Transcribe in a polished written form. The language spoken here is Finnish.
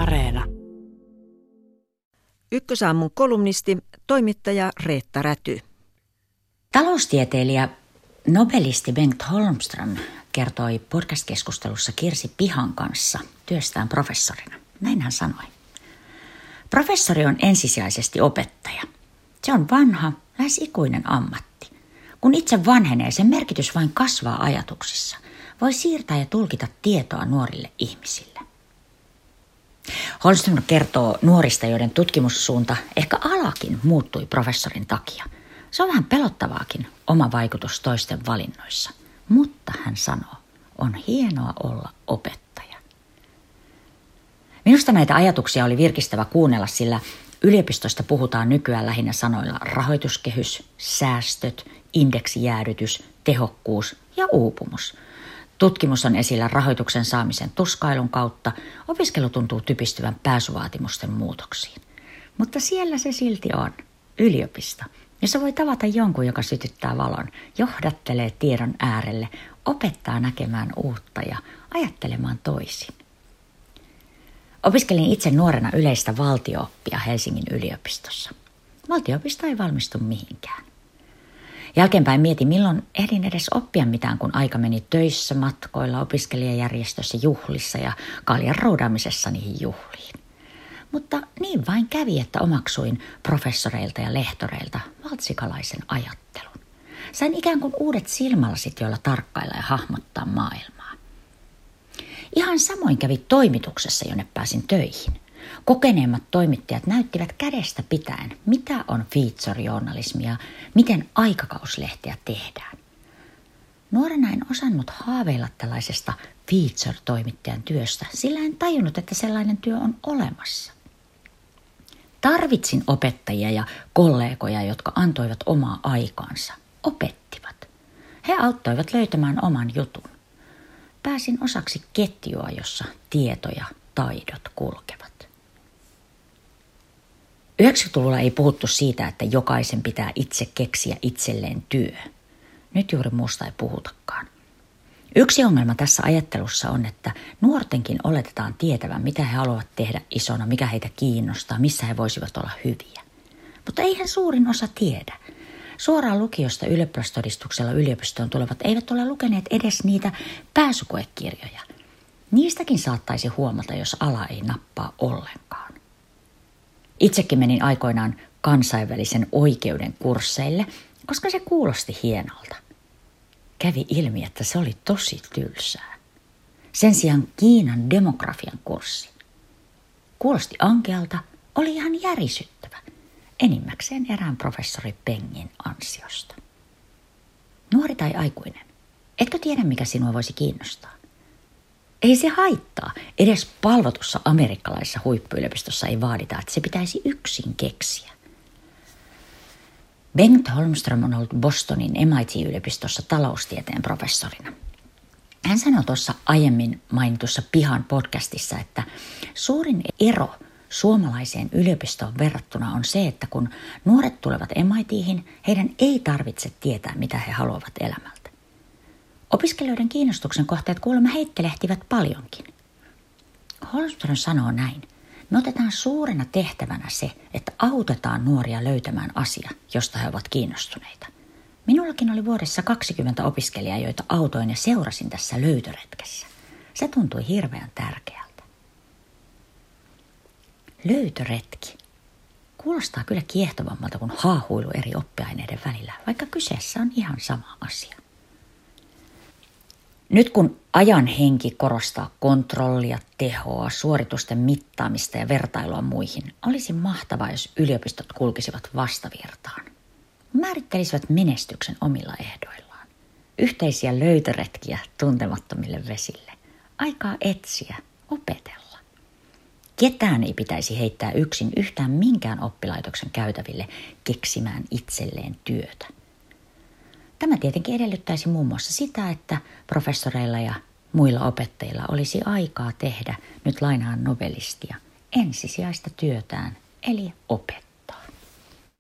Areena. Ykkösaamun kolumnisti, toimittaja Reetta Räty. Taloustieteilijä, nobelisti Bengt Holmström kertoi podcast-keskustelussa Kirsi Pihan kanssa työstään professorina. Näin hän sanoi. Professori on ensisijaisesti opettaja. Se on vanha, lähes ikuinen ammatti. Kun itse vanhenee, sen merkitys vain kasvaa ajatuksissa. Voi siirtää ja tulkita tietoa nuorille ihmisille. Holmström kertoo nuorista, joiden tutkimussuunta, ehkä alakin, muuttui professorin takia. Se on vähän pelottavaakin, oma vaikutus toisten valinnoissa. Mutta hän sanoo, on hienoa olla opettaja. Minusta näitä ajatuksia oli virkistävä kuunnella, sillä yliopistosta puhutaan nykyään lähinnä sanoilla rahoituskehys, säästöt, indeksijäädytys, tehokkuus ja uupumus. Tutkimus on esillä rahoituksen saamisen tuskailun kautta, opiskelu tuntuu typistyvän pääsyvaatimusten muutoksiin. Mutta siellä se silti on, yliopisto, jossa voi tavata jonkun, joka sytyttää valon, johdattelee tiedon äärelle, opettaa näkemään uutta ja ajattelemaan toisin. Opiskelin itse nuorena yleistä valtio-oppia Helsingin yliopistossa. Valtio-opista ei valmistu mihinkään. Jälkeenpäin mietin, milloin ehdin edes oppia mitään, kun aika meni töissä, matkoilla, opiskelijajärjestössä, juhlissa ja kaljan roudaamisessa niihin juhliin. Mutta niin vain kävi, että omaksuin professoreilta ja lehtoreilta valtsikalaisen ajattelun. Sain ikään kuin uudet silmälasit, joilla tarkkailla ja hahmottaa maailmaa. Ihan samoin kävi toimituksessa, jonne pääsin töihin. Kokeneemmat toimittajat näyttivät kädestä pitäen, mitä on feature-journalismia, miten aikakauslehtiä tehdään. Nuorena en osannut haaveilla tällaisesta feature-toimittajan työstä, sillä en tajunnut, että sellainen työ on olemassa. Tarvitsin opettajia ja kollegoja, jotka antoivat omaa aikaansa, opettivat. He auttoivat löytämään oman jutun. Pääsin osaksi ketjua, jossa tieto ja taidot kulkevat. 90-luvulla ei puhuttu siitä, että jokaisen pitää itse keksiä itselleen työ. Nyt juuri muusta ei puhutakaan. Yksi ongelma tässä ajattelussa on, että nuortenkin oletetaan tietävän, mitä he haluavat tehdä isona, mikä heitä kiinnostaa, missä he voisivat olla hyviä. Mutta eihän suurin osa tiedä. Suoraan lukiosta ylioppilastodistuksella yliopistoon tulevat eivät ole lukeneet edes niitä pääsykoekirjoja. Niistäkin saattaisi huomata, jos ala ei nappaa ollenkaan. Itsekin menin aikoinaan kansainvälisen oikeuden kursseille, koska se kuulosti hienolta. Kävi ilmi, että se oli tosi tylsää. Sen sijaan Kiinan demografian kurssi kuulosti ankealta, oli ihan järisyttävä, enimmäkseen erään professori Pengin ansiosta. Nuori tai aikuinen, etkö tiedä, mikä sinua voisi kiinnostaa? Ei se haittaa. Edes palvotussa amerikkalaisessa huippuyliopistossa ei vaadita, että se pitäisi yksin keksiä. Bengt Holmström on ollut Bostonin MIT-yliopistossa taloustieteen professorina. Hän sanoi tuossa aiemmin mainitussa Pihan podcastissa, että suurin ero suomalaiseen yliopistoon verrattuna on se, että kun nuoret tulevat MIT:hin, heidän ei tarvitse tietää, mitä he haluavat elämältä. Opiskelijoiden kiinnostuksen kohteet kuulemma heittelehtivät paljonkin. Holmström sanoo näin. Me otetaan suurena tehtävänä se, että autetaan nuoria löytämään asia, josta he ovat kiinnostuneita. Minullakin oli vuodessa 20 opiskelijaa, joita autoin ja seurasin tässä löytöretkessä. Se tuntui hirveän tärkeältä. Löytöretki. Kuulostaa kyllä kiehtovammalta kuin haahuilu eri oppiaineiden välillä, vaikka kyseessä on ihan sama asia. Nyt kun ajan henki korostaa kontrollia, tehoa, suoritusten mittaamista ja vertailua muihin, olisi mahtavaa, jos yliopistot kulkisivat vastavirtaan. Määrittelisivät menestyksen omilla ehdoillaan. Yhteisiä löytöretkiä tuntemattomille vesille. Aikaa etsiä, opetella. Ketään ei pitäisi heittää yksin yhtään minkään oppilaitoksen käytäville keksimään itselleen työtä. Tämä tietenkin edellyttäisi muun muassa sitä, että professoreilla ja muilla opettajilla olisi aikaa tehdä, nyt lainaan nobelistia, ensisijaista työtään, eli opettaa.